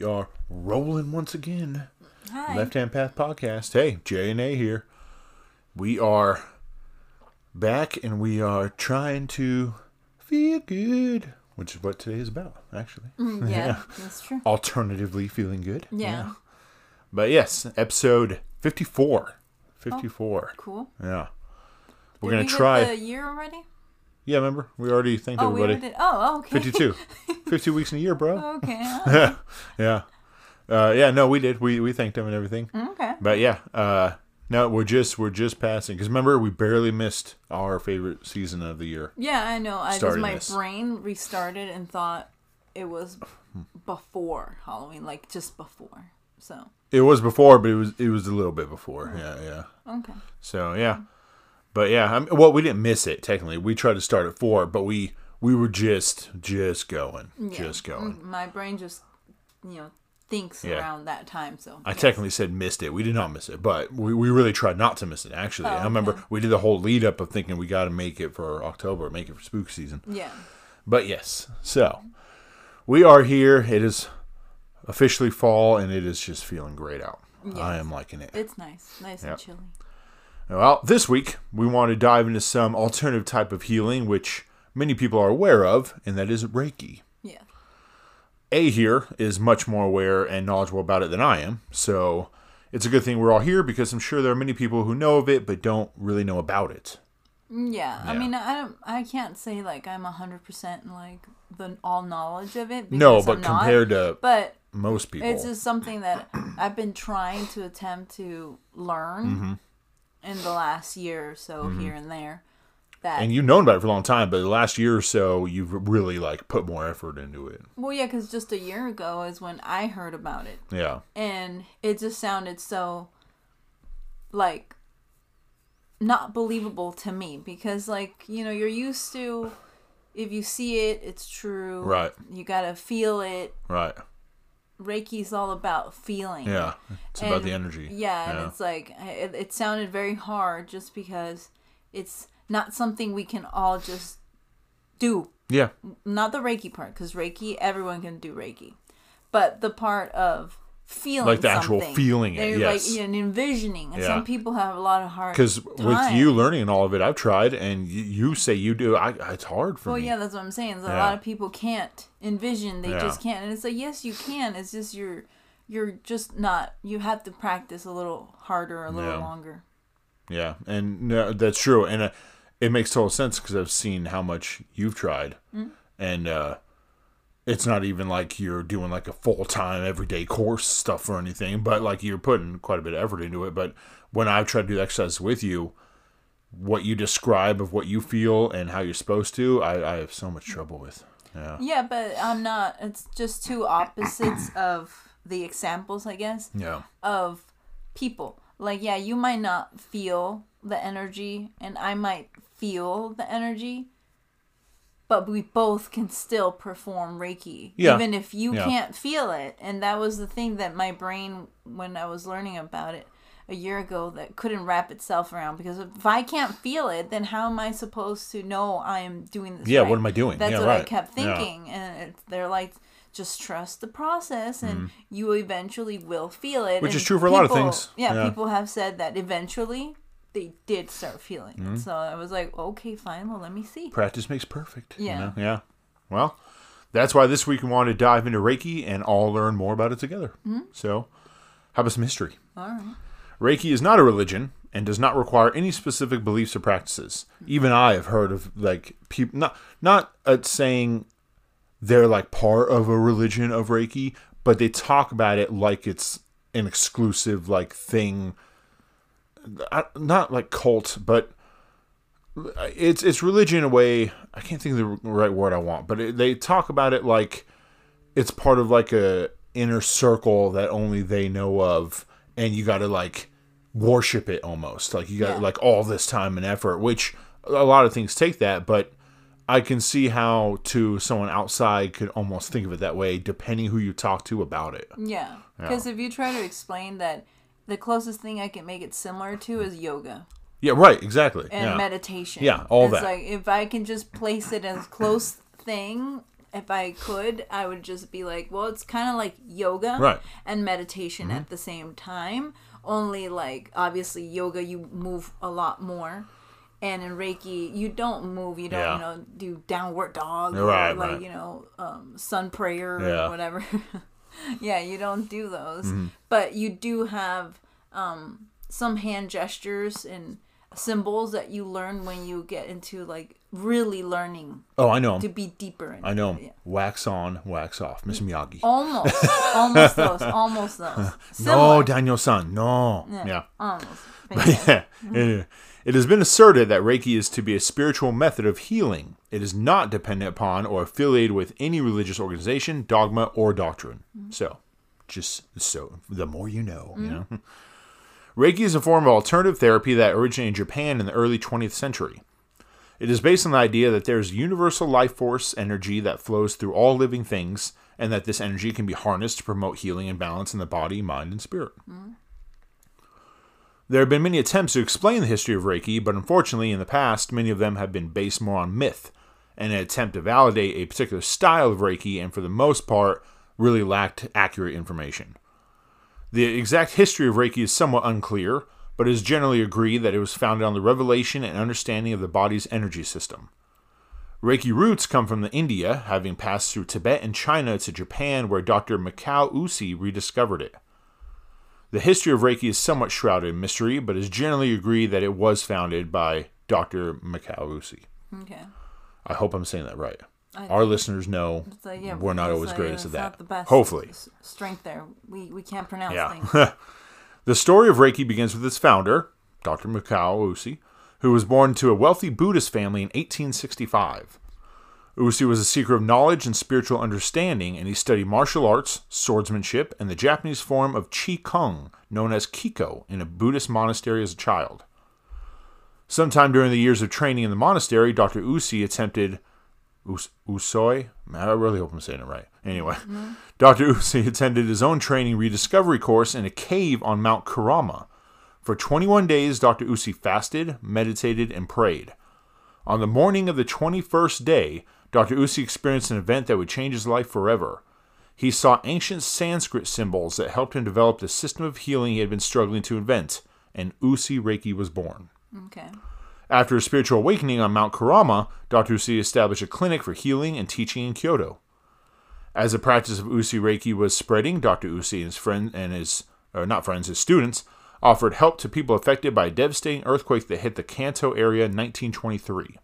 We are rolling once again. Hi. Left Hand Path Podcast. Hey, J&A here. We are back and we are trying to feel good, which is what today is about, actually. Yeah, that's true. Alternatively, feeling good. Yeah. But yes, episode 54. 54. Oh, cool. Yeah. We're going to try. Did we hit the year already? Yeah, remember? We already thanked everybody. Okay. 52. 50 weeks in a year, bro. Okay. Yeah. Yeah. No, we did. We thanked them and everything. Okay. But yeah, no, we're just passing. Because remember, we barely missed our favorite season of the year. Yeah, I know. My brain restarted and thought it was before Halloween, like just before. So it was before, but it was a little bit before. Yeah, yeah. Okay. So yeah, but yeah, we didn't miss it technically. We tried to start at 4, but we were just going, yeah. Just going. My brain just thinks around that time. So I technically said missed it. We did not miss it, but we really tried not to miss it. Actually, I remember we did the whole lead up of thinking we got to make it for October, make it for spook season. Yeah. But yes, so we are here. It is officially fall, and it is just feeling great out. Yes. I am liking it. It's nice and chilly. Well, this week, we want to dive into some alternative type of healing, which many people are aware of, and that is Reiki. Yeah. A here is much more aware and knowledgeable about it than I am, so it's a good thing we're all here, because I'm sure there are many people who know of it, but don't really know about it. Yeah, I mean, I can't say, like, I'm 100% like, the all knowledge of it. No, but compared to most people. It's just something that I've been trying to attempt to learn in the last year or so, here and there. And you've known about it for a long time, but the last year or so, you've really, like, put more effort into it. Well, yeah, because just a year ago is when I heard about it. Yeah. And it just sounded so, like, not believable to me. Because, like, you're used to, if you see it, it's true. Right. You got to feel it. Right. Reiki's all about feeling. Yeah. It's about the energy. Yeah. And it's like, it sounded very hard just because it's not something we can all just do. Yeah. Not the Reiki part, because Reiki, everyone can do Reiki. But the part of feeling something. Like the actual feeling it, yes. Like, and envisioning. And some people have a lot of hard time. Because with you learning and all of it, I've tried, and you say you do. It's hard for me. Well, yeah, that's what I'm saying. A lot of people can't envision. They just can't. And it's like, yes, you can. It's just you're just not. You have to practice a little harder, a little longer. Yeah, and no, that's true. And it makes total sense because I've seen how much you've tried. Mm-hmm. And it's not even like you're doing like a full-time everyday course stuff or anything, but like you're putting quite a bit of effort into it. But when I've tried to do the exercise with you, what you describe of what you feel and how you're supposed to, I have so much trouble with. Yeah. Yeah, but I'm not. It's just two opposites of the examples, I guess, of people. Like, yeah, you might not feel the energy and I might feel the energy. But we both can still perform Reiki, even if you can't feel it. And that was the thing that my brain, when I was learning about it a year ago, that couldn't wrap itself around. Because if I can't feel it, then how am I supposed to know I am doing this right? What am I doing? That's what I kept thinking. And they're like, just trust the process and you eventually will feel it. Which is true for a lot of things. Yeah, people have said that eventually they did start feeling it. So I was like, okay, fine. Well, let me see. Practice makes perfect. Yeah. You know? Yeah. Well, that's why this week we want to dive into Reiki and all learn more about it together. Mm-hmm. So how about some history? All right. Reiki is not a religion and does not require any specific beliefs or practices. Even I have heard of like people, not saying they're like part of a religion of Reiki, but they talk about it like it's an exclusive like thing. Not like cult, but it's religion in a way. I can't think of the right word I want, but they talk about it like it's part of like a inner circle that only they know of, and you got to like worship it almost. Like you got like all this time and effort, which a lot of things take that, but I can see how to someone outside could almost think of it that way, depending who you talk to about it. Yeah, because if you try to explain that. The closest thing I can make it similar to is yoga. Yeah, right, exactly. And meditation. Yeah, all that. It's like, if I can just place it as close thing if I could, I would just be like, well, it's kind of like yoga and meditation at the same time. Only, like, obviously yoga, you move a lot more. And in Reiki, you don't move. You don't, you know, do downward dog or, like, you know, sun prayer or whatever. You don't do those. But you do have some hand gestures and symbols that you learn when you get into, like, really learning. Oh, I know. To be deeper. In Yeah. Wax on, wax off. Miss Miyagi. Almost. Almost those. Similar. No, Daniel-san. No. Yeah. Almost. But it has been asserted that Reiki is to be a spiritual method of healing. It is not dependent upon or affiliated with any religious organization, dogma, or doctrine. So, just so, the more you know, you know. Reiki is a form of alternative therapy that originated in Japan in the early 20th century. It is based on the idea that there is universal life force energy that flows through all living things, and that this energy can be harnessed to promote healing and balance in the body, mind, and spirit. There have been many attempts to explain the history of Reiki, but unfortunately in the past, many of them have been based more on myth, and an attempt to validate a particular style of Reiki, and for the most part, really lacked accurate information. The exact history of Reiki is somewhat unclear, but it is generally agreed that it was founded on the revelation and understanding of the body's energy system. Reiki roots come from India, having passed through Tibet and China to Japan, where Dr. Mikao Usui rediscovered it. The history of Reiki is somewhat shrouded in mystery, but is generally agreed that it was founded by Dr. Mikao Usui. Okay. I hope I'm saying that right. Our listeners know we're not always greatest at that. Not the best hopefully. Strength there. We can't pronounce things. The story of Reiki begins with its founder, Dr. Mikao Usui, who was born to a wealthy Buddhist family in 1865. Usui was a seeker of knowledge and spiritual understanding, and he studied martial arts, swordsmanship, and the Japanese form of Qigong, known as Kiko, in a Buddhist monastery as a child. Sometime during the years of training in the monastery, Dr. Usui attempted... Usui? I really hope I'm saying it right. Anyway, Dr. Usui attended his own training rediscovery course in a cave on Mount Kurama. For 21 days, Dr. Usui fasted, meditated, and prayed. On the morning of the 21st day, Dr. Usui experienced an event that would change his life forever. He saw ancient Sanskrit symbols that helped him develop the system of healing he had been struggling to invent, and Usui Reiki was born. Okay. After a spiritual awakening on Mount Kurama, Dr. Usui established a clinic for healing and teaching in Kyoto. As the practice of Usui Reiki was spreading, Dr. Usui and his students, offered help to people affected by a devastating earthquake that hit the Kanto area in 1923.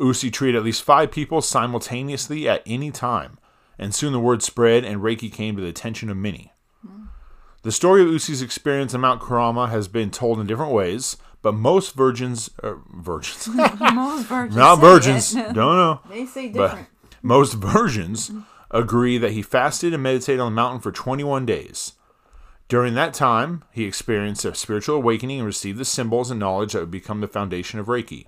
Usui treated at least 5 people simultaneously at any time, and soon the word spread and Reiki came to the attention of many. The story of Usui's experience in Mount Kurama has been told in different ways, but most most virgins agree that he fasted and meditated on the mountain for 21 days. During that time, he experienced a spiritual awakening and received the symbols and knowledge that would become the foundation of Reiki.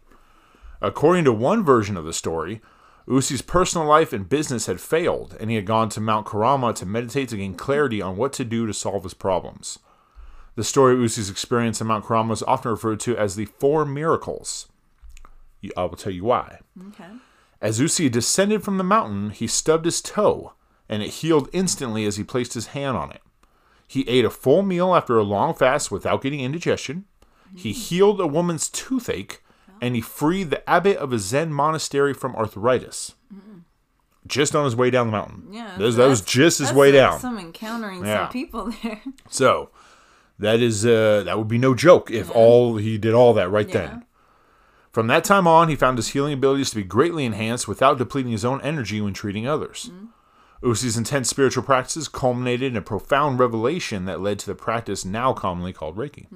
According to one version of the story, Usui's personal life and business had failed, and he had gone to Mount Kurama to meditate to gain clarity on what to do to solve his problems. The story of Usui's experience in Mount Kurama is often referred to as the 4 miracles. I will tell you why. Okay. As Usui descended from the mountain, he stubbed his toe, and it healed instantly as he placed his hand on it. He ate a full meal after a long fast without getting indigestion. He healed a woman's toothache, and he freed the abbot of a Zen monastery from arthritis. Just on his way down the mountain. Yeah, that was just his way down. Some encountering some people there. So... That would be no joke if he did all that then. From that time on, he found his healing abilities to be greatly enhanced without depleting his own energy when treating others. Usui's intense spiritual practices culminated in a profound revelation that led to the practice now commonly called Reiki.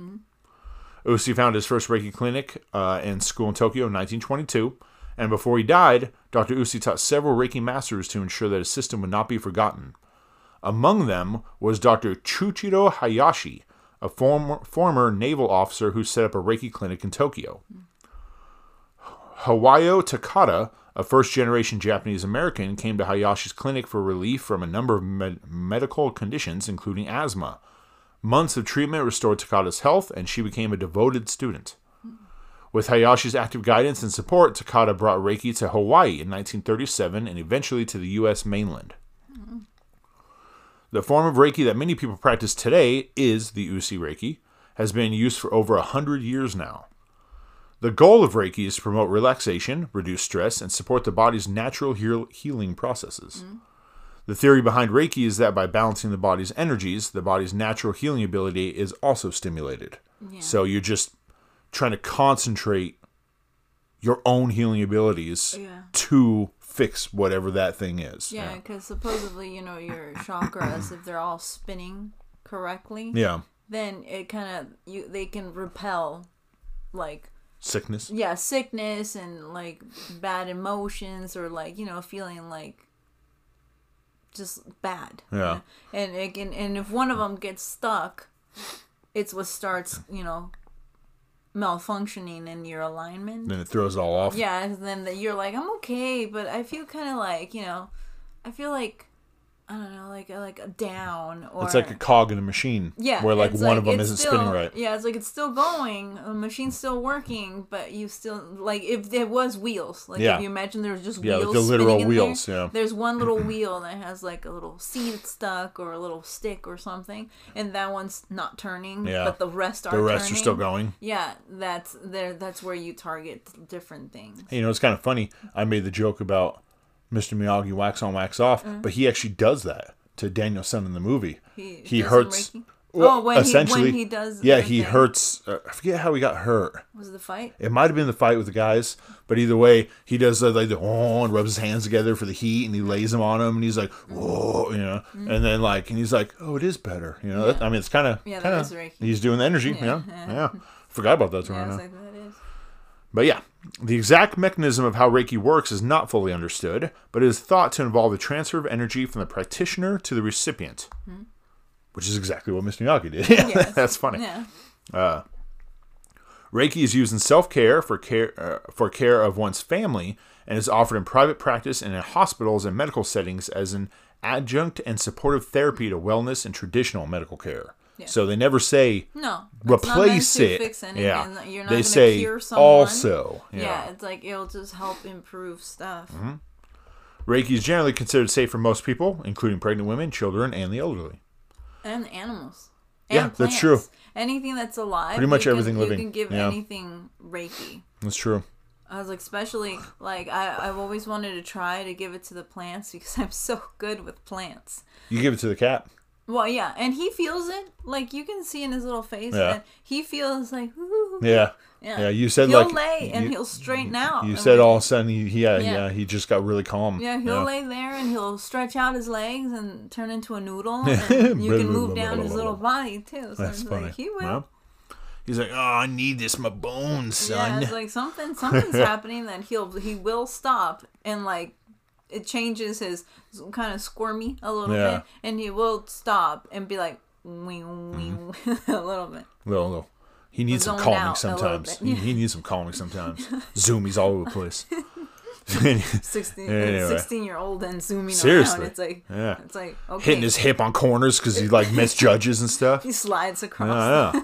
Usui founded his first Reiki clinic and school in Tokyo in 1922, and before he died, Dr. Usui taught several Reiki masters to ensure that his system would not be forgotten. Among them was Dr. Chujiro Hayashi, a former naval officer who set up a Reiki clinic in Tokyo. Hawayo Takata, a first-generation Japanese-American, came to Hayashi's clinic for relief from a number of medical conditions, including asthma. Months of treatment restored Takata's health, and she became a devoted student. With Hayashi's active guidance and support, Takata brought Reiki to Hawaii in 1937 and eventually to the U.S. mainland. The form of Reiki that many people practice today is the Usui Reiki, has been used for over 100 years now. The goal of Reiki is to promote relaxation, reduce stress, and support the body's natural healing processes. The theory behind Reiki is that by balancing the body's energies, the body's natural healing ability is also stimulated. Yeah. So you're just trying to concentrate your own healing abilities to fix whatever that thing is. Yeah, because supposedly, you know, your chakras, if they're all spinning correctly, then it kind of, they can repel, like... Sickness? Yeah, sickness and, like, bad emotions or, like, you know, feeling, like, just bad. Yeah. You know? And it can, and if one of them gets stuck, it's what starts, you know... malfunctioning in your alignment. Then it throws it all off. Yeah, and then you're like, I'm okay, but I feel kind of like, you know, I feel like, I don't know, like down. Or it's like a cog in a machine. Yeah, where like one of them isn't spinning right. Yeah, it's like it's still going, the machine's still working, but you still like if there was wheels, like if you imagine there's just wheels, like the literal wheels. There, there's one little wheel that has like a little seed stuck or a little stick or something, and that one's not turning. Yeah, but the rest are still going. Yeah, that's there. That's where you target different things. You know, it's kind of funny. I made the joke about Mr. Miyagi wax on, wax off, but he actually does that to Daniel-san in the movie. He hurts. Well, when he does. Yeah, he hurts. I forget how he got hurt. Was it the fight? It might have been the fight with the guys, but either way, he does like the and rubs his hands together for the heat, and he lays them on him, and he's like, whoa, you know, and then like, and he's like, oh, it is better, you know. Yeah. I mean, it's kind of. He's doing the energy, Forgot about that right now. Like, that is. But yeah, the exact mechanism of how Reiki works is not fully understood, but it is thought to involve the transfer of energy from the practitioner to the recipient, which is exactly what Mr. Miyagi did. That's funny. Yeah. Reiki is used in self-care for care of one's family and is offered in private practice and in hospitals and medical settings as an adjunct and supportive therapy to wellness and traditional medical care. Yeah. So they never say replace it. Fix anything. Yeah, you're not they say cure someone. Also. Yeah, it's like it'll just help improve stuff. Reiki is generally considered safe for most people, including pregnant women, children, and the elderly, and animals. And plants. That's true. Anything that's alive, pretty much everything living, you can give anything Reiki. That's true. I was like, especially like I've always wanted to try to give it to the plants because I'm so good with plants. You give it to the cat. Well, yeah, and he feels it. Like, you can see in his little face that he feels like, ooh. Yeah, you said he'll lay and he'll straighten out. You said all of a sudden, he just got really calm. Yeah, he'll lay there and he'll stretch out his legs and turn into a noodle. And you can move down his little body, too. So that's funny. Like, he will. Yeah. He's like, oh, I need this, my bones, son. Yeah, it's like something's happening that he will stop and, like, it changes his kind of squirmy a little bit, and he will stop and be like, a little bit. Little. He needs some calming sometimes. He needs some calming sometimes. Zoom, he's all over the place. 16-year-old and zooming around. It's like, it's like okay. Hitting his hip on corners because he like misjudges and stuff. He slides across.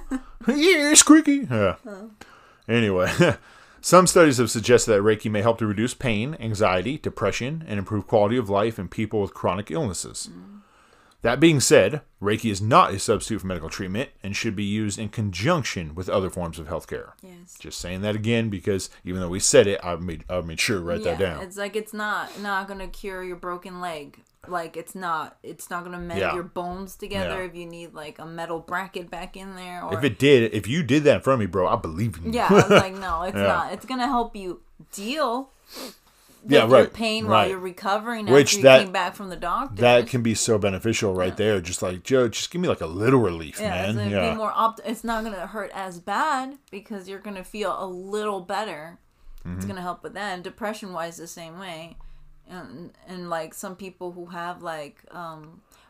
Squeaky. Anyway. Some studies have suggested that Reiki may help to reduce pain, anxiety, depression, and improve quality of life in people with chronic illnesses. That being said, Reiki is not a substitute for medical treatment and should be used in conjunction with other forms of healthcare. Yes. Just saying that again because even though we said it, I've made sure to write that down. It's like it's not going to cure your broken leg. Like it's not going to mend your bones together if you need like a metal bracket back in there. Or if you did that in front of me, bro, I believe in you. Yeah, I was like, no, it's not. It's going to help you deal with your pain while you're recovering after you came back from the doctor. That can be so beneficial there. Just like, Joe, just give me like a little relief, man. It's be more it's not going to hurt as bad because you're going to feel a little better. It's going to help with that. And depression-wise, the same way. And like some people who have like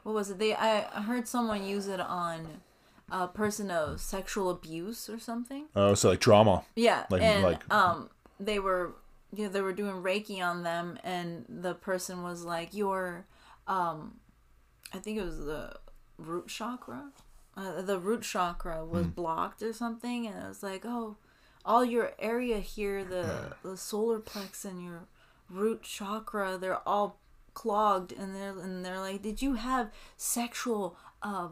what was it? I heard someone use it on a person of sexual abuse or something. Oh, so like trauma. Yeah, they were they were doing Reiki on them, and the person was like, "Your, I think it was the root chakra. The root chakra was blocked or something," and it was like, "Oh." all your area here, the solar plexus and your root chakra, they're all clogged, and they're like, did you have sexual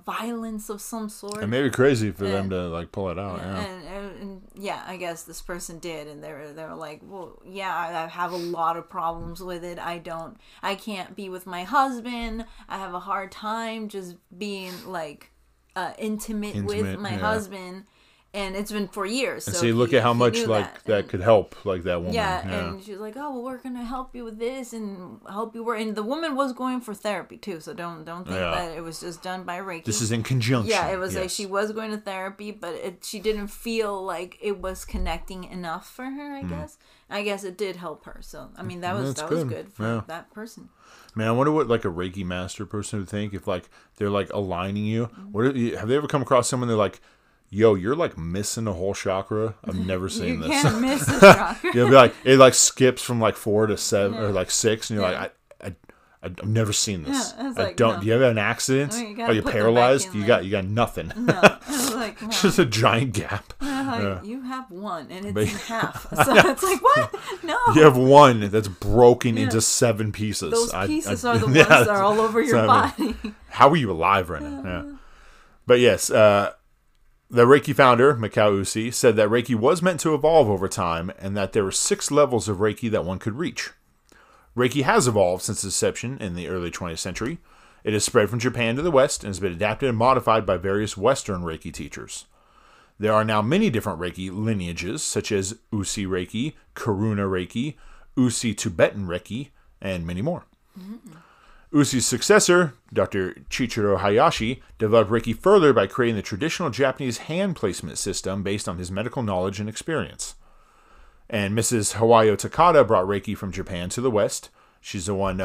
violence of some sort? It may be crazy for them to like pull it out. Yeah. And yeah, I guess this person did, and they were like, well, yeah, I have a lot of problems with it. I can't be with my husband. I have a hard time just being like intimate with my husband. And it's been for years. And so look at how much like that could help, like that woman. Yeah, yeah. And she was like, "Oh, well, we're gonna help you with this and help you work." And the woman was going for therapy too, so don't think that it was just done by Reiki. This is in conjunction. Yeah, it was like she was going to therapy, but she didn't feel like it was connecting enough for her. I guess it did help her. So I mean, that was good for that person. Man, I wonder what like a Reiki master person would think if like they're like aligning you. Mm-hmm. Have they ever come across someone they're like, yo, you're like missing a whole chakra. I've never seen this. You can't miss a chakra. You'll be like, it like skips from like 4 to 7 or like 6, and you're like, I've never seen this. Yeah, I don't. No. Do you have an accident? I mean, are you paralyzed? You got nothing. No, like, wow. It's just a giant gap. You have one, and it's in half. So it's like, what? No. You have one that's broken into 7 pieces. Those pieces are the ones that are all over your body. I mean, how are you alive right now? Yeah. But yes. The Reiki founder, Mikao Usui, said that Reiki was meant to evolve over time and that there were 6 levels of Reiki that one could reach. Reiki has evolved since its inception in the early 20th century. It has spread from Japan to the West and has been adapted and modified by various Western Reiki teachers. There are now many different Reiki lineages, such as Usui Reiki, Karuna Reiki, Usui Tibetan Reiki, and many more. Mm-hmm. Usui's successor, Dr. Chujiro Hayashi, developed Reiki further by creating the traditional Japanese hand placement system based on his medical knowledge and experience. And Mrs. Hawayo Takata brought Reiki from Japan to the West. She's the one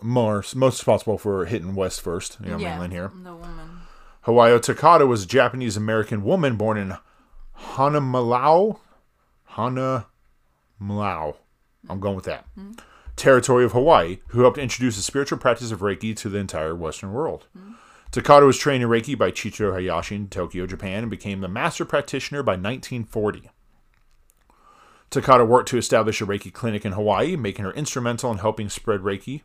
most responsible for hitting West first, mainland here. The woman. Hawayo Takata was a Japanese-American woman born in Hanamalau. I'm going with that. Mm-hmm. Territory of Hawaii, who helped introduce the spiritual practice of Reiki to the entire Western world. Mm-hmm. Takata was trained in Reiki by Chujiro Hayashi in Tokyo, Japan, and became the master practitioner by 1940. Takata worked to establish a Reiki clinic in Hawaii, making her instrumental in helping spread Reiki.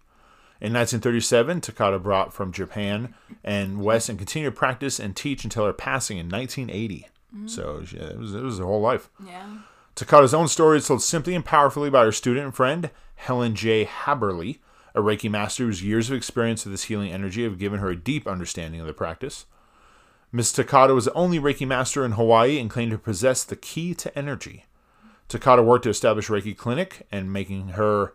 In 1937, Takata brought from Japan and West and continued to practice and teach until her passing in 1980. Mm-hmm. So yeah, it was her whole life. Yeah. Takata's own story is told simply and powerfully by her student and friend, Helen J. Haberly, a Reiki master whose years of experience of this healing energy have given her a deep understanding of the practice. Ms. Takata was the only Reiki master in Hawaii and claimed to possess the key to energy. Takata worked to establish a Reiki clinic and making her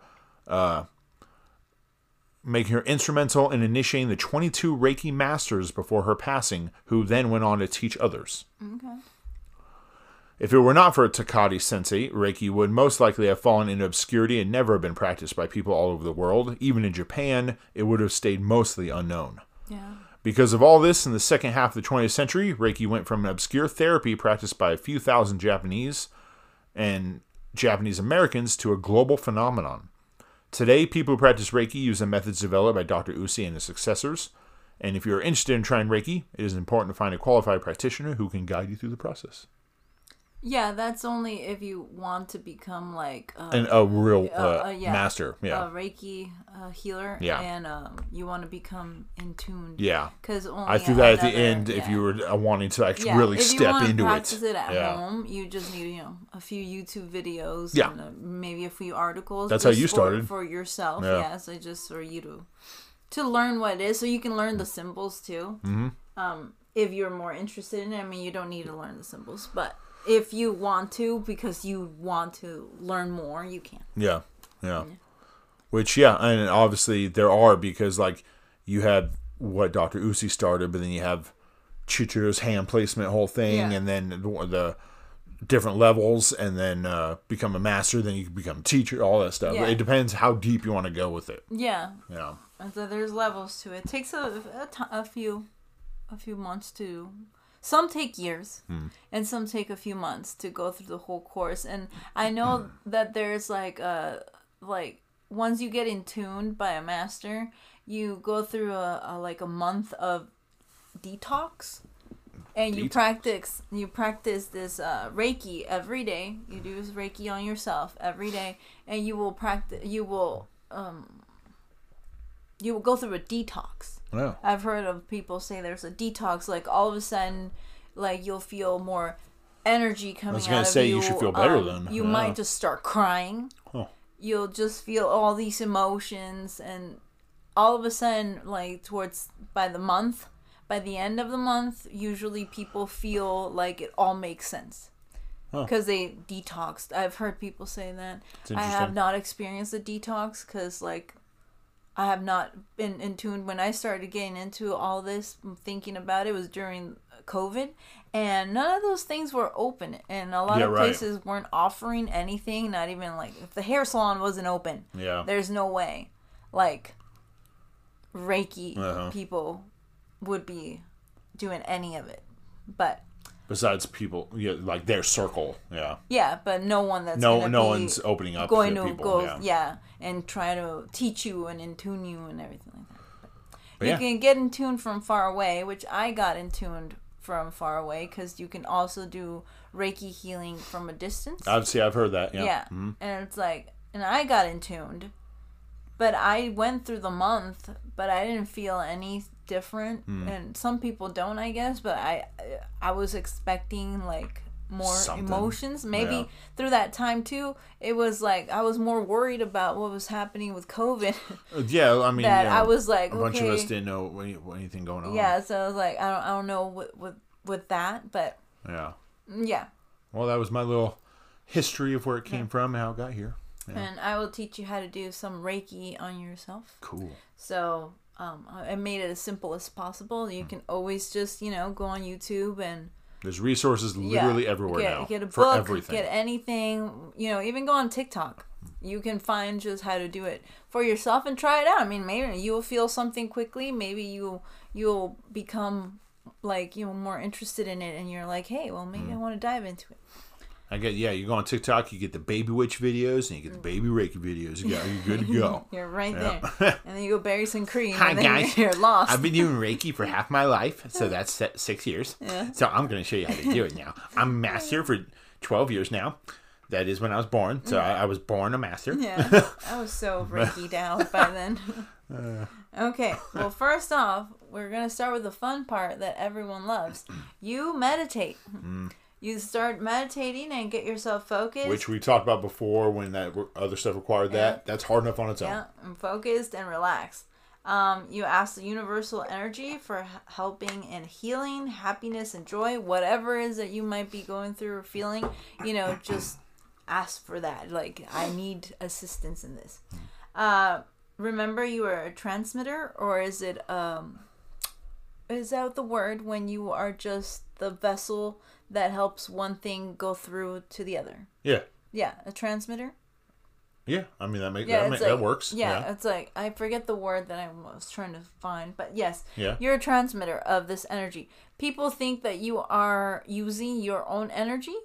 instrumental in initiating the 22 Reiki masters before her passing, who then went on to teach others. Okay. If it were not for Takata Sensei, Reiki would most likely have fallen into obscurity and never have been practiced by people all over the world. Even in Japan, it would have stayed mostly unknown. Yeah. Because of all this, in the second half of the 20th century, Reiki went from an obscure therapy practiced by a few thousand Japanese and Japanese Americans to a global phenomenon. Today, people who practice Reiki use the methods developed by Dr. Usui and his successors. And if you are interested in trying Reiki, it is important to find a qualified practitioner who can guide you through the process. Yeah, that's only if you want to become like a real master, a Reiki healer, and you want to become in tune. Yeah, because I threw that at the end. If you were wanting to really step into it, if you want to practice it at home, you just need a few YouTube videos, and maybe a few articles. That's how you started for yourself. Yeah, so just for you to learn what it is, so you can learn the symbols too. Mm-hmm. If you're more interested in it, I mean, you don't need to learn the symbols, but if you want to, because you want to learn more, you can. Yeah. Which, and obviously there are, because, like, you have what Dr. Usui started, but then you have Chuchiro's hand placement whole thing, and then the different levels, and then become a master, then you become a teacher, all that stuff. Yeah. It depends how deep you want to go with it. Yeah. And so there's levels to it. It takes a few months to... Some take years, and some take a few months to go through the whole course. And I know that there's like once you get in tune by a master, you go through a month of detox. And you practice this Reiki every day. You do this Reiki on yourself every day, and you will practice. You will go through a detox. Wow. I've heard of people say there's a detox. Like all of a sudden, like you'll feel more energy coming out of you. I was going to say you should feel better then. You might just start crying. Huh. You'll just feel all these emotions, and all of a sudden, like by the end of the month, usually people feel like it all makes sense because they detoxed. I've heard people say that. I have not experienced a detox because, like, I have not been in tune. When I started getting into all this, thinking about it, was during COVID, and none of those things were open, and a lot of places weren't offering anything. Not even like if the hair salon wasn't open. Yeah, there's no way, like, Reiki people would be doing any of it, but besides people, like their circle, but no one that's no one's opening up going to people, and try to teach you and in tune you and everything like that. But you can get in tune from far away, which I got in tuned from far away because you can also do Reiki healing from a distance. I've heard that, and it's like, and I got in tuned, but I went through the month, but I didn't feel any different, and some people don't, I guess, but I was expecting like more emotions maybe through that time too. It was like I was more worried about what was happening with COVID. I was like a bunch of us didn't know anything going on, so I was like I don't know with that, but well, that was my little history of where it came from and how it got here. And I will teach you how to do some Reiki on yourself. Cool. So I made it as simple as possible. You can always just, go on YouTube, and there's resources literally everywhere now. Get a book, everything. Get anything, even go on TikTok. You can find just how to do it for yourself and try it out. I mean, maybe you'll feel something quickly. Maybe you'll become like, more interested in it, and you're like, hey, well, maybe I want to dive into it. I get, you go on TikTok, you get the baby witch videos, and you get the baby Reiki videos. You're good to go. You're right there. And then you go bury some cream. Hi, and then guys. You're lost. I've been doing Reiki for half my life, so that's 6 years. Yeah. So I'm going to show you how to do it now. I'm a master for 12 years now. That is when I was born, so I was born a master. Yeah, I was so Reiki'd out by then. Okay, well, first off, we're going to start with the fun part that everyone loves. You meditate. You start meditating and get yourself focused. Which we talked about before when that other stuff required that. That's hard enough on its own. Yeah, and focused and relaxed. You ask the universal energy for helping and healing, happiness and joy, whatever it is that you might be going through or feeling. Just ask for that. Like, I need assistance in this. Remember, you are a transmitter, or is it... is that the word when you are just the vessel... that helps one thing go through to the other. Yeah. Yeah, a transmitter. Yeah, I mean that works. Yeah, it's like I forget the word that I was trying to find, but yes, you're a transmitter of this energy. People think that you are using your own energy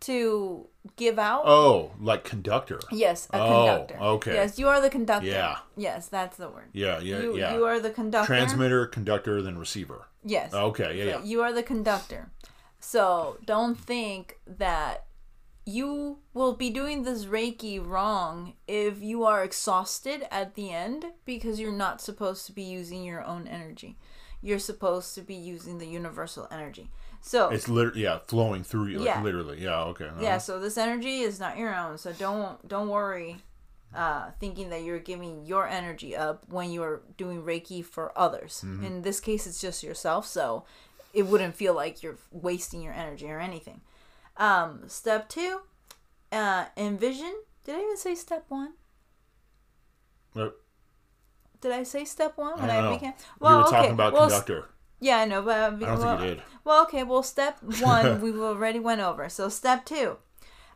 to give out. Oh, like conductor. Yes, conductor. Okay. Yes, you are the conductor. Yeah. Yes, that's the word. Yeah. You are the conductor. Transmitter, conductor, then receiver. Yes. Okay. Yeah. You are the conductor. So don't think that you will be doing this Reiki wrong if you are exhausted at the end, because you're not supposed to be using your own energy. You're supposed to be using the universal energy. So it's literally flowing through you, literally. Yeah, okay. Uh-huh. Yeah, so this energy is not your own. So don't worry thinking that you're giving your energy up when you're doing Reiki for others. Mm-hmm. In this case, it's just yourself. So it wouldn't feel like you're wasting your energy or anything. Step 2, envision. Did I even say step 1? Nope. Did I say step 1 when I began? Well, you were talking about conductor. Yeah, I know, but I don't think you did. Well, okay. Well, step 1 we already went over. So step 2.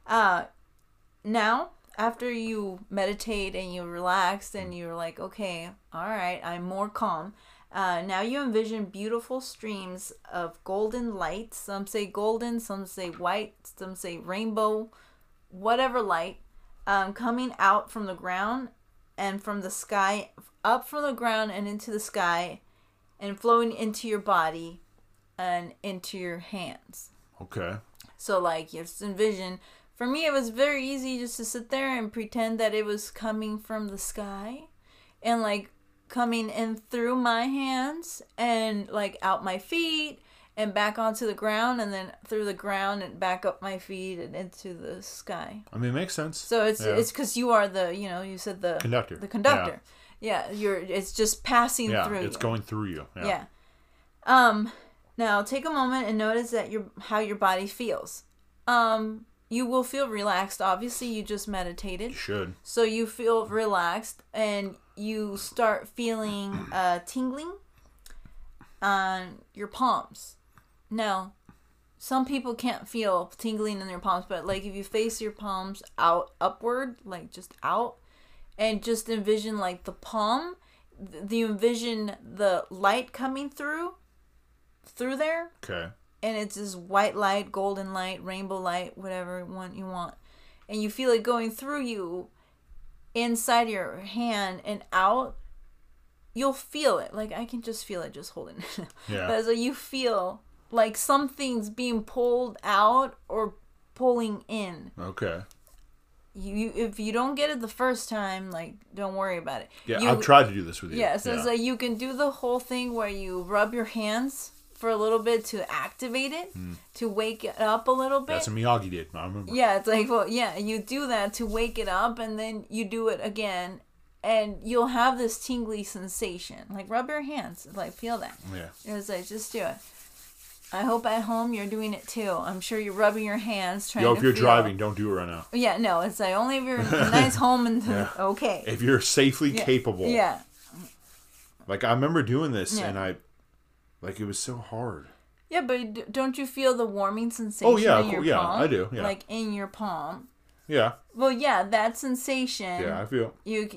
Now, after you meditate and you relax and you're like, okay, all right, I'm more calm. Now you envision beautiful streams of golden light. Some say golden, some say white, some say rainbow, whatever light, coming out from the ground and from the sky, up from the ground and into the sky, and flowing into your body and into your hands. Okay. So, like, you just envision. For me, it was very easy just to sit there and pretend that it was coming from the sky and, like, coming in through my hands and, like, out my feet and back onto the ground, and then through the ground and back up my feet and into the sky. I mean, it makes sense. So it's 'cause you are the, you know, you said the conductor. The conductor. Yeah, it's just passing through. It's going through you. Yeah. Now take a moment and notice that how your body feels. You will feel relaxed. Obviously, you just meditated. You should. So you feel relaxed, and you start feeling tingling on your palms. Now, some people can't feel tingling in their palms, but like if you face your palms out upward, like just out, and just envision like the palm, you envision the light coming through there. Okay. And it's this white light, golden light, rainbow light, whatever one you want. And you feel it going through you, inside your hand and out. You'll feel it. Like, I can just feel it just holding it. Yeah. But so you feel like something's being pulled out or pulling in. Okay. You if you don't get it the first time, like, don't worry about it. Yeah, I've tried to do this with you. Yeah, so it's like you can do the whole thing where you rub your hands for a little bit to activate it, to wake it up a little bit. That's what Miyagi did, I remember. Yeah, it's like, well, yeah, you do that to wake it up, and then you do it again, and you'll have this tingly sensation. Like, rub your hands. Like, feel that. Yeah. It's like, just do it. I hope at home you're doing it too. I'm sure you're rubbing your hands trying to feel. If you're driving, don't do it right now. Yeah, no, it's like only if you're in a nice home and okay. If you're safely capable. Yeah. Like, I remember doing this, and it was so hard. Yeah, but don't you feel the warming sensation in your palm? I do. Yeah. Like, in your palm. Yeah. Well, yeah, that sensation. Yeah, I feel. You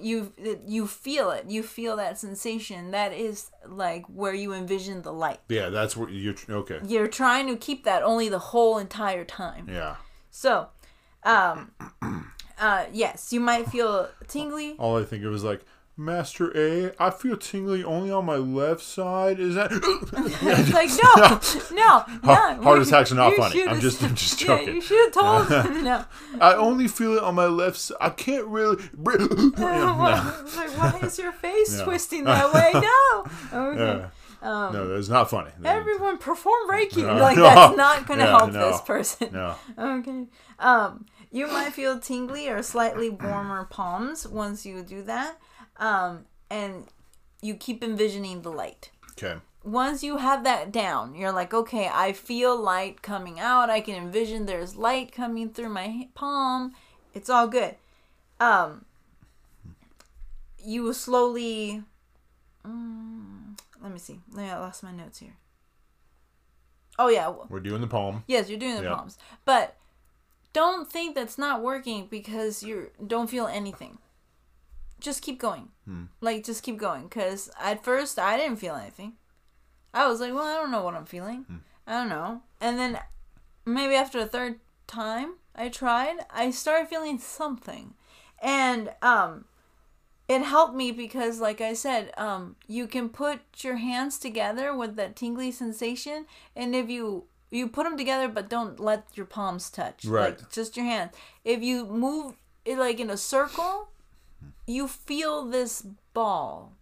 feel it. You feel that sensation. That is, like, where you envision the light. Yeah, that's where you're, okay. You're trying to keep that only the whole entire time. Yeah. So, yes, you might feel tingly. All I think it was like, Master A, I feel tingly only on my left side. Is that? It's like, no. Heart attacks are not funny. I'm just joking. Yeah, you should have told me. No. I only feel it on my left side. I can't really. It's like, why is your face twisting that way? No. Okay. No, that's not funny. Everyone perform Reiki. That's not going to help this person. No. Okay. You might feel tingly or slightly warmer palms once you do that. And you keep envisioning the light. Okay. Once you have that down, you're like, okay, I feel light coming out. I can envision there's light coming through my palm. It's all good. You will slowly... let me see. I lost my notes here. Oh, yeah. We're doing the palm. Yes, you're doing the palms. But don't think that's not working because you don't feel anything. Just keep going. Like, just keep going. Because at first, I didn't feel anything. I was like, well, I don't know what I'm feeling. I don't know. And then maybe after the third time I tried, I started feeling something. And it helped me because, like I said, you can put your hands together with that tingly sensation. And if you put them together, but don't let your palms touch. Right. Like, just your hands. If you move it, like, in a circle... You feel this ball.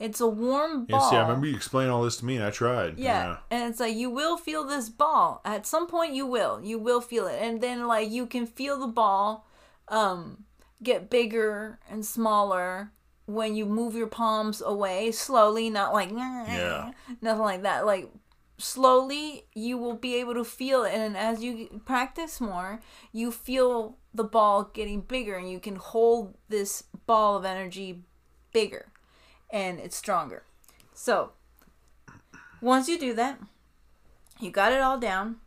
It's a warm ball. Yeah, see, I remember you explained all this to me, and I tried. Yeah, and it's like, you will feel this ball. At some point, you will. You will feel it. And then, like, you can feel the ball get bigger and smaller when you move your palms away slowly, not like, nothing like that. Like, slowly, you will be able to feel it. And as you practice more, you feel the ball getting bigger, and you can hold this ball of energy bigger, and it's stronger. So once you do that, you got it all down,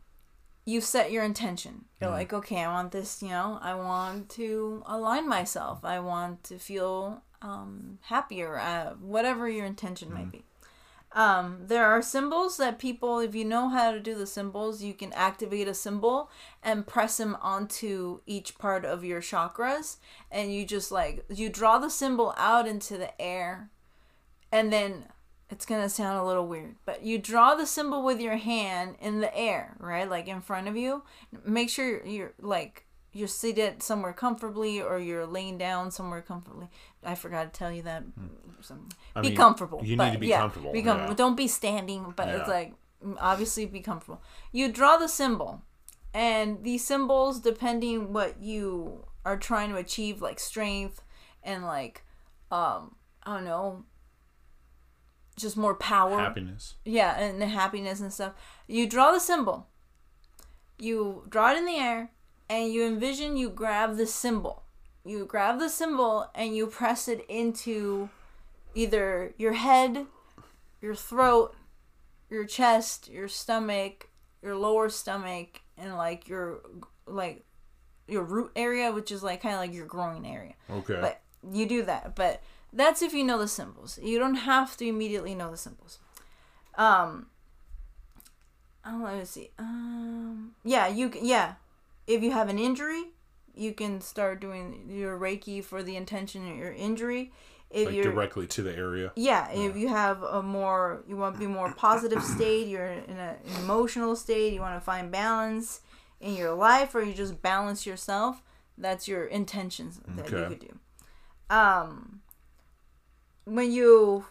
you set your intention. You're like, okay, I want this, I want to align myself. I want to feel happier, whatever your intention might be. There are symbols that people, if you know how to do the symbols, you can activate a symbol and press them onto each part of your chakras. And you just, like, you draw the symbol out into the air, and then it's going to sound a little weird, but you draw the symbol with your hand in the air, right? Like in front of you. Make sure you're seated somewhere comfortably, or you're laying down somewhere comfortably. I forgot to tell you that. Be comfortable. You need to be comfortable. Don't be standing, but it's like, obviously be comfortable. You draw the symbol, and these symbols, depending what you are trying to achieve, like strength and like, I don't know, just more power, happiness, and the happiness and stuff. You draw the symbol, you draw it in the air, and you envision you grab the symbol and you press it into either your head, your throat, your chest, your stomach, your lower stomach, and your root area, which is like kind of like your groin area. Okay, but you do that. But that's if you know the symbols. You don't have to immediately know the symbols. Let me see. If you have an injury, you can start doing your Reiki for the intention of your injury. If you're directly to the area. Yeah. If you have you want to be more positive state, you're in an emotional state, you want to find balance in your life, or you just balance yourself, that's your intentions that you could do. When you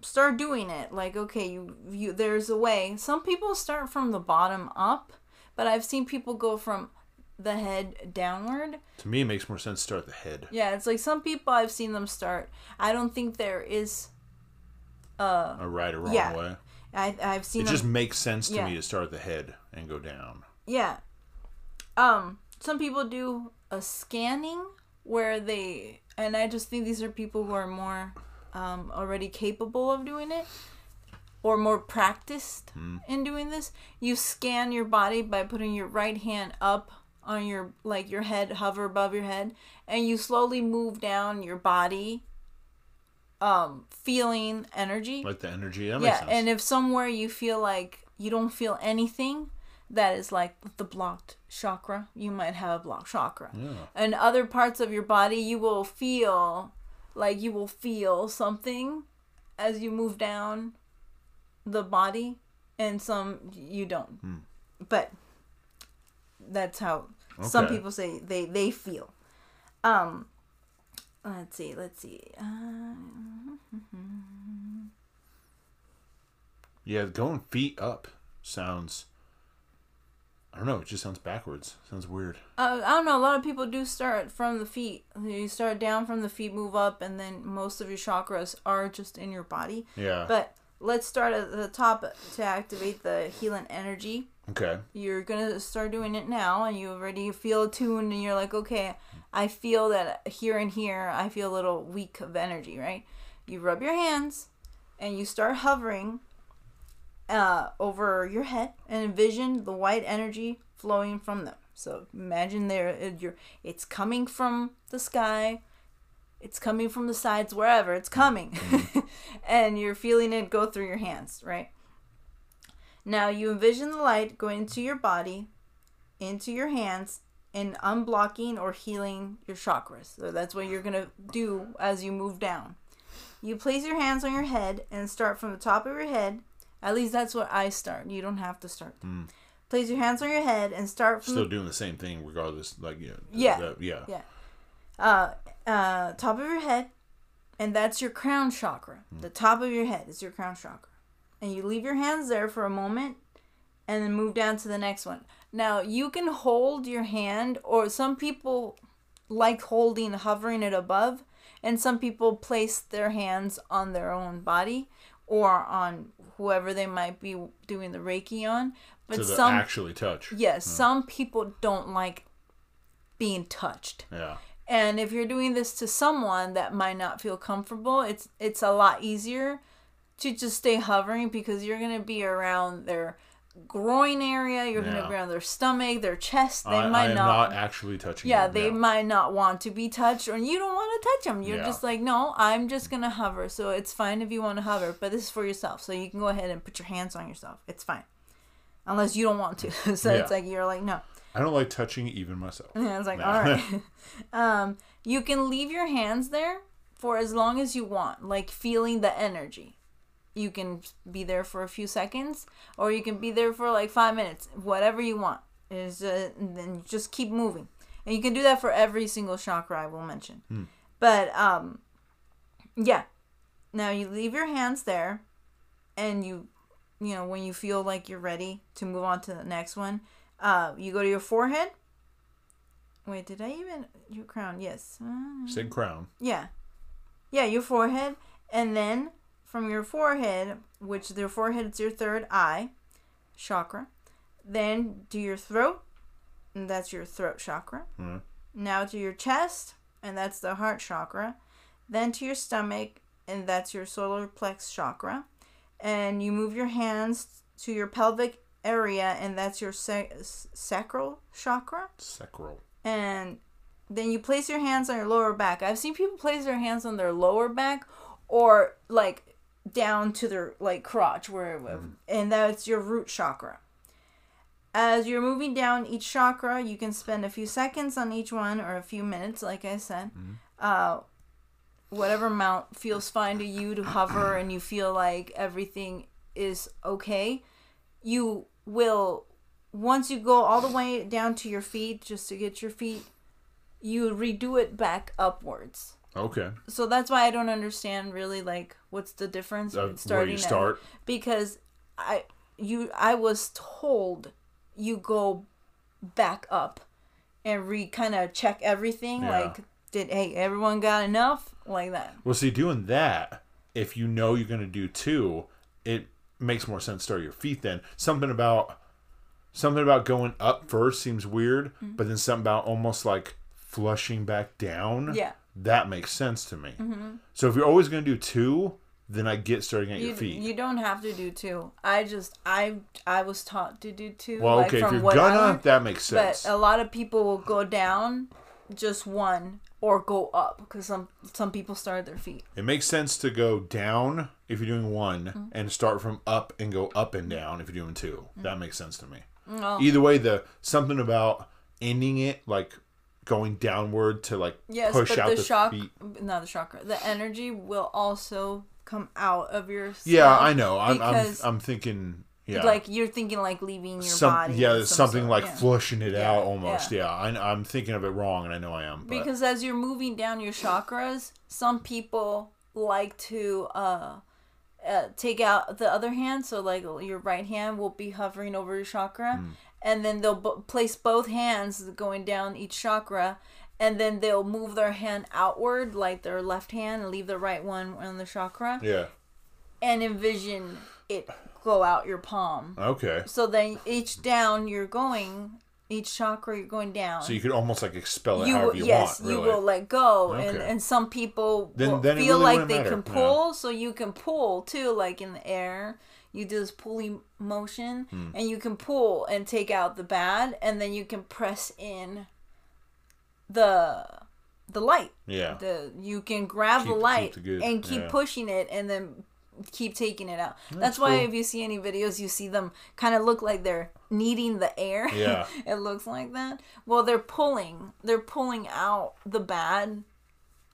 start doing it, like, okay, you there's a way. Some people start from the bottom up, but I've seen people go from the head downward. To me, it makes more sense to start the head. Yeah, it's like some people I've seen them start. I don't think there is a right or wrong way. I've seen it. Just makes sense to me to start the head and go down. Yeah. Some people do a scanning where they, and I just think these are people who are more already capable of doing it, or more practiced in doing this. You scan your body by putting your right hand up on your head, hover above your head, and you slowly move down your body, feeling energy. Like the energy, that makes sense. Yeah, and if somewhere you feel like you don't feel anything, that is like the blocked chakra. You might have a blocked chakra. Yeah. And other parts of your body, you will feel something as you move down the body, and some you don't. But that's how some people say they feel. Let's see. Going feet up sounds, I don't know, it just sounds backwards. Sounds weird. I don't know. A lot of people do start from the feet. You start down from the feet, move up, and then most of your chakras are just in your body. Yeah. But let's start at the top to activate the healing energy. Okay. You're going to start doing it now, and you already feel attuned, and you're like, okay, I feel that here and here, I feel a little weak of energy, right? You rub your hands, and you start hovering over your head and envision the white energy flowing from them. So imagine it's coming from the sky, it's coming from the sides, wherever it's coming, and you're feeling it go through your hands, right? Now you envision the light going into your body, into your hands, and unblocking or healing your chakras. So that's what you're gonna do as you move down. You place your hands on your head and start from the top of your head. At least that's what I start. You don't have to start. Place your hands on your head and start from... Still doing the same thing regardless. Top of your head. And that's your crown chakra. The top of your head is your crown chakra. And you leave your hands there for a moment and then move down to the next one. Now, you can hold your hand, or some people like hovering it above. And some people place their hands on their own body, or on whoever they might be doing the Reiki on. But so some actually touch. Yes, some people don't like being touched. Yeah. And if you're doing this to someone that might not feel comfortable, it's a lot easier to just stay hovering, because you're going to be around their groin area, you're going to be around their stomach, their chest. I am not actually touching them. They might not want to be touched, or you don't want to touch them. You're just like, no, I'm just going to hover. So it's fine if you want to hover, but this is for yourself. So you can go ahead and put your hands on yourself. It's fine. Unless you don't want to. So it's like, you're like, no. I don't like touching even myself. Yeah, it's like, all right. You can leave your hands there for as long as you want, like feeling the energy. You can be there for a few seconds, or you can be there for like 5 minutes, whatever you want. Is then just keep moving. And you can do that for every single chakra I will mention. But yeah, now you leave your hands there, and you know, when you feel like you're ready to move on to the next one, you go to your forehead. Wait, did I even... Your crown, yes. Said crown. Yeah. Yeah, your forehead. And then from your forehead, which their forehead is your third eye chakra, then do your throat, and that's your throat chakra. Mm-hmm. Now to your chest, and that's the heart chakra. Then to your stomach, and that's your solar plexus chakra. And you move your hands to your pelvic area, and that's your sacral chakra. Sacral. And then you place your hands on your lower back. I've seen people place their hands on their lower back, or like down to their like crotch, wherever, and that's your root chakra. As you're moving down each chakra, you can spend a few seconds on each one, or a few minutes, like I said. Whatever amount feels fine to you to hover, and you feel like everything is okay. You will, once you go all the way down to your feet, just to get your feet, you redo it back upwards. Okay. So that's why I don't understand really, like, what's the difference in starting where you start. Because I was told you go back up and kind of check everything. Yeah. Like, hey, everyone got enough? Like that. Well, see, doing that, if you know you're going to do two, it makes more sense to start your feet then. Something about going up first seems weird, but then something about almost like flushing back down. Yeah. That makes sense to me. So if you're always going to do two, then I get starting at your feet. You don't have to do two. I was taught to do two. Well, okay, like, if you're gonna, that makes sense. But a lot of people will go down just one, or go up, because some people start at their feet. It makes sense to go down if you're doing one, and start from up and go up and down if you're doing two. That makes sense to me. Well, either way, something about ending it like going downward to like push out the feet. Not the chakra. The energy will also come out of your skin. Yeah, I know. I'm thinking. Yeah. Like you're thinking like leaving your body. Yeah, something like flushing it out almost. Yeah, I'm thinking of it wrong, and I know I am. But. Because as you're moving down your chakras, some people like to take out the other hand. So like your right hand will be hovering over your chakra. And then they'll place both hands going down each chakra, and then they'll move their hand outward, like their left hand, and leave the right one on the chakra. Yeah. And envision it go out your palm. Okay. So then each chakra you're going down. So you could almost like expel it however you want. Yes, really. You will let go. Okay. And some people then feel really like they can pull, so you can pull too, like in the air. You do this pulling motion, and you can pull and take out the bad, and then you can press in the light. Yeah. You can grab the light and keep pushing it, and then keep taking it out. That's why if you see any videos, you see them kind of look like they're kneading the air. Yeah. It looks like that. Well, they're pulling out the bad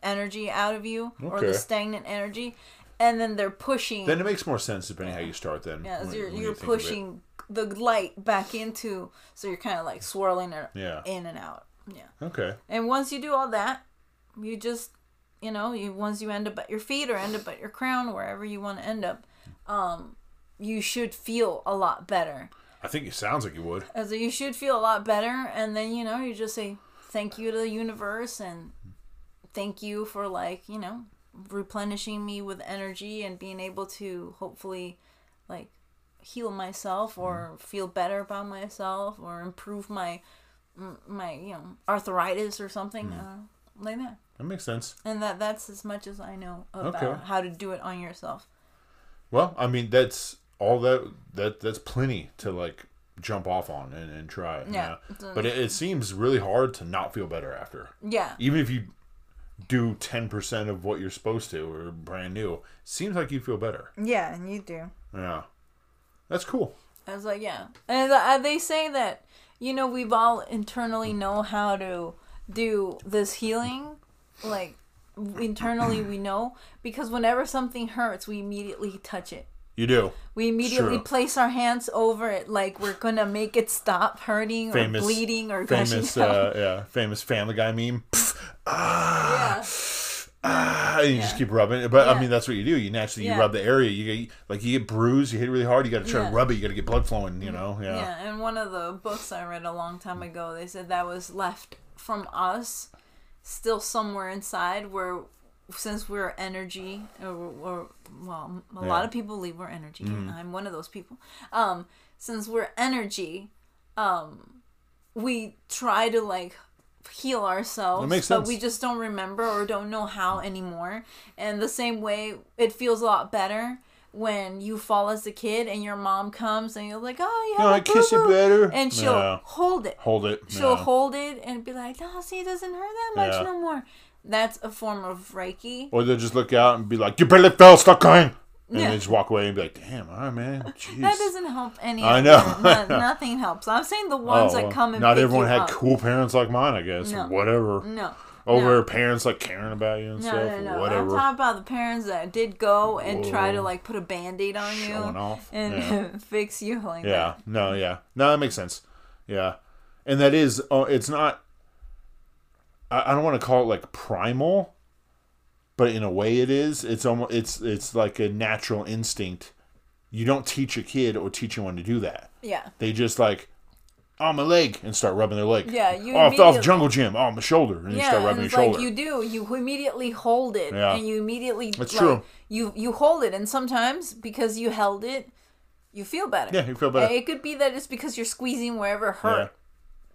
energy out of you, or the stagnant energy. And then they're pushing. Then it makes more sense depending how you start then. Yeah, so you're pushing the light back into, so you're kind of like swirling it in and out. Yeah. Okay. And once you do all that, you just, once you end up at your feet or end up at your crown, wherever you want to end up, you should feel a lot better. I think it sounds like you would. So you should feel a lot better. And then, you just say thank you to the universe, and thank you for replenishing me with energy and being able to hopefully like heal myself, or feel better about myself, or improve my arthritis or something like that. That makes sense. And that's as much as I know about how to do it on yourself. Well, I mean, that's all that's plenty to like jump off on and try. Yeah. But it seems really hard to not feel better after. Yeah. Even if you do 10% of what you're supposed to, or brand new, seems like you feel better. Yeah, and you do. Yeah, that's cool. I was like, yeah, and they say that we've all internally know how to do this healing, like internally we know, because whenever something hurts, we immediately touch it. You do. We immediately place our hands over it like we're going to make it stop hurting or bleeding or gushing out. Yeah, famous Family Guy meme. You just keep rubbing it. But, I mean, that's what you do. You naturally, you rub the area. You get bruised. You hit really hard. You got to try to rub it. You got to get blood flowing, you know. Yeah. Yeah, and one of the books I read a long time ago, they said that was left from us still somewhere inside where... Since we're energy, or a lot of people believe we're energy. Mm-hmm. I'm one of those people. Since we're energy, we try to heal ourselves, but we just don't remember or don't know how anymore. And the same way, it feels a lot better when you fall as a kid and your mom comes and you're like, oh yeah, I kiss you better, and she'll hold it. She'll hold it and be like, no, see, it doesn't hurt that much no more. That's a form of Reiki. Or they'll just look out and be like, you barely fell, stop crying. And they just walk away and be like, damn, all right, man. Jeez. That doesn't help any. I know. Nothing helps. I'm saying the ones that come and not pick everyone had up. Cool parents like mine, I guess. No. Whatever. No. Over parents caring about you and stuff. No. Whatever. I'm talking about the parents that did go and try to put a Band-Aid on you. Showing off. And fix you like that. No, No, that makes sense. Yeah. And that is, it's not... I don't want to call it primal, but in a way it is. It's almost it's like a natural instinct. You don't teach a kid or teach anyone to do that. Yeah. They just my leg, and start rubbing their leg. Yeah, you I fell off Jungle Gym. Oh, my shoulder, and you start rubbing your shoulder. You do. You immediately hold it, and you immediately. That's true. You hold it, and sometimes because you held it, you feel better. Yeah, you feel better. It could be that it's because you're squeezing wherever it hurt. Yeah.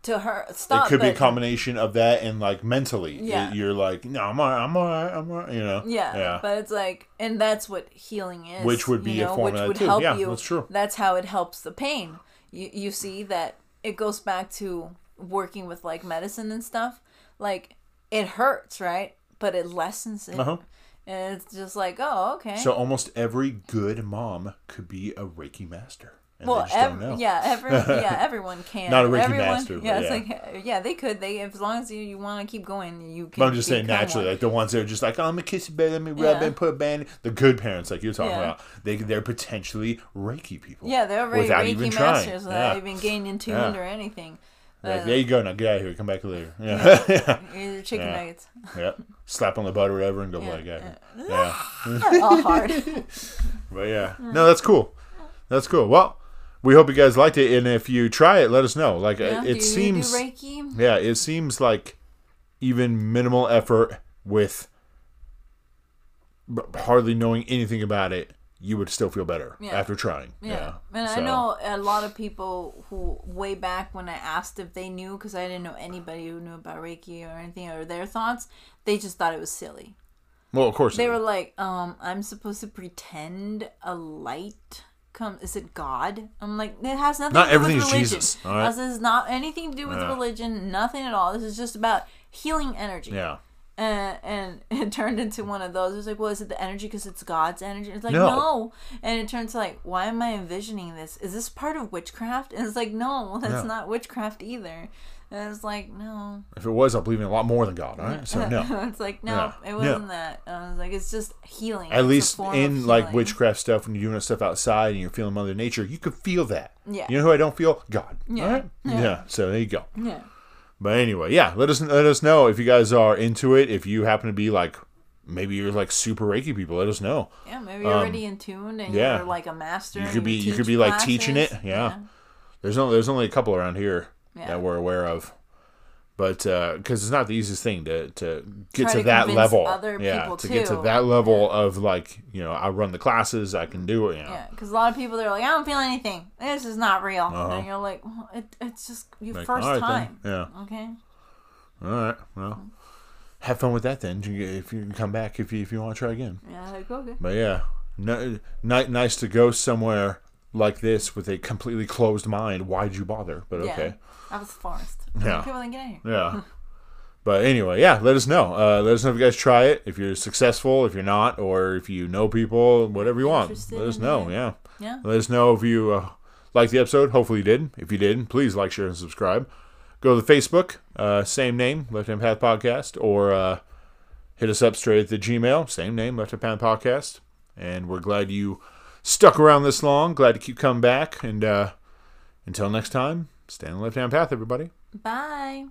To her, stop. It could be a combination of that and mentally, you're like, no, I'm alright, you know. Yeah, yeah. But it's and that's what healing is, which would be a form of that too. Help you. That's true. That's how it helps the pain. You see that it goes back to working with medicine and stuff. It hurts, right? But it lessens it. Uh-huh. And it's just oh, okay. So almost every good mom could be a Reiki master. And everyone can. Not a Reiki master. Yeah, they could. They, as long as you want to keep going, you can. But I'm just saying naturally, the ones that are just I'm gonna kiss you better, let me rub and put a band. The good parents, you're talking about, they're potentially Reiki people. Yeah, they're already Reiki even masters without even getting tuned or anything. There you go. Now get out of here. Come back later. Yeah. Here's your chicken nuggets. Yeah. Slap on the butt or whatever, and go play again. Yeah. All hard. But no, that's cool. That's cool. Well. We hope you guys liked it, and if you try it, let us know. It seems like even minimal effort with hardly knowing anything about it, you would still feel better after trying. Yeah, and I know a lot of people who way back when I asked if they knew, because I didn't know anybody who knew about Reiki or anything or their thoughts, they just thought it was silly. Well, of course they were I'm supposed to pretend a light. Is it God? I'm like, it has nothing to do with religion. Not everything is Jesus. All right? This is not anything to do with religion. Nothing at all. This is just about healing energy. Yeah. And it turned into one of those. It was is it the energy because it's God's energy? It's no. And it turns to why am I envisioning this? Is this part of witchcraft? And it's no, that's not witchcraft either. And it's no. If it was, I'll believe in a lot more than God, all right? So, no. It's it wasn't that. I was it's just healing. At least in, witchcraft stuff, when you're doing stuff outside and you're feeling Mother Nature, you could feel that. Yeah. You know who I don't feel? God. Yeah. All right? Yeah. So, there you go. Yeah. But anyway, let us know if you guys are into it. If you happen to be, maybe you're, super Reiki people, let us know. Yeah, maybe you're already in tune and you're, a master. You could be teaching it. Yeah. There's only a couple around here. Yeah. That we're aware of, but because it's not the easiest thing to get to that level. Get to that level of I run the classes, I can do it. Yeah, because a lot of people they're I don't feel anything. This is not real. Uh-huh. And you're well, it's just your first time. Then. Yeah. Okay. All right. Well, have fun with that then. If you can come back, if you want to try again. Yeah. Okay. But nice to go somewhere. Like this with a completely closed mind. Why'd you bother? But okay. I was forced. Yeah. People didn't get in here. Yeah. But anyway, let us know. Let us know if you guys try it. If you're successful, if you're not, or if you know people, whatever you want. Let us know. Yeah. Yeah. Let us know if you liked the episode. Hopefully you did. If you didn't, please like, share, and subscribe. Go to the Facebook. Same name, Left Hand Path Podcast. Or hit us up straight at the Gmail. Same name, Left Hand Path Podcast. And we're glad you... stuck around this long. Glad to keep coming back. And until next time, stay on the left-hand path, everybody. Bye.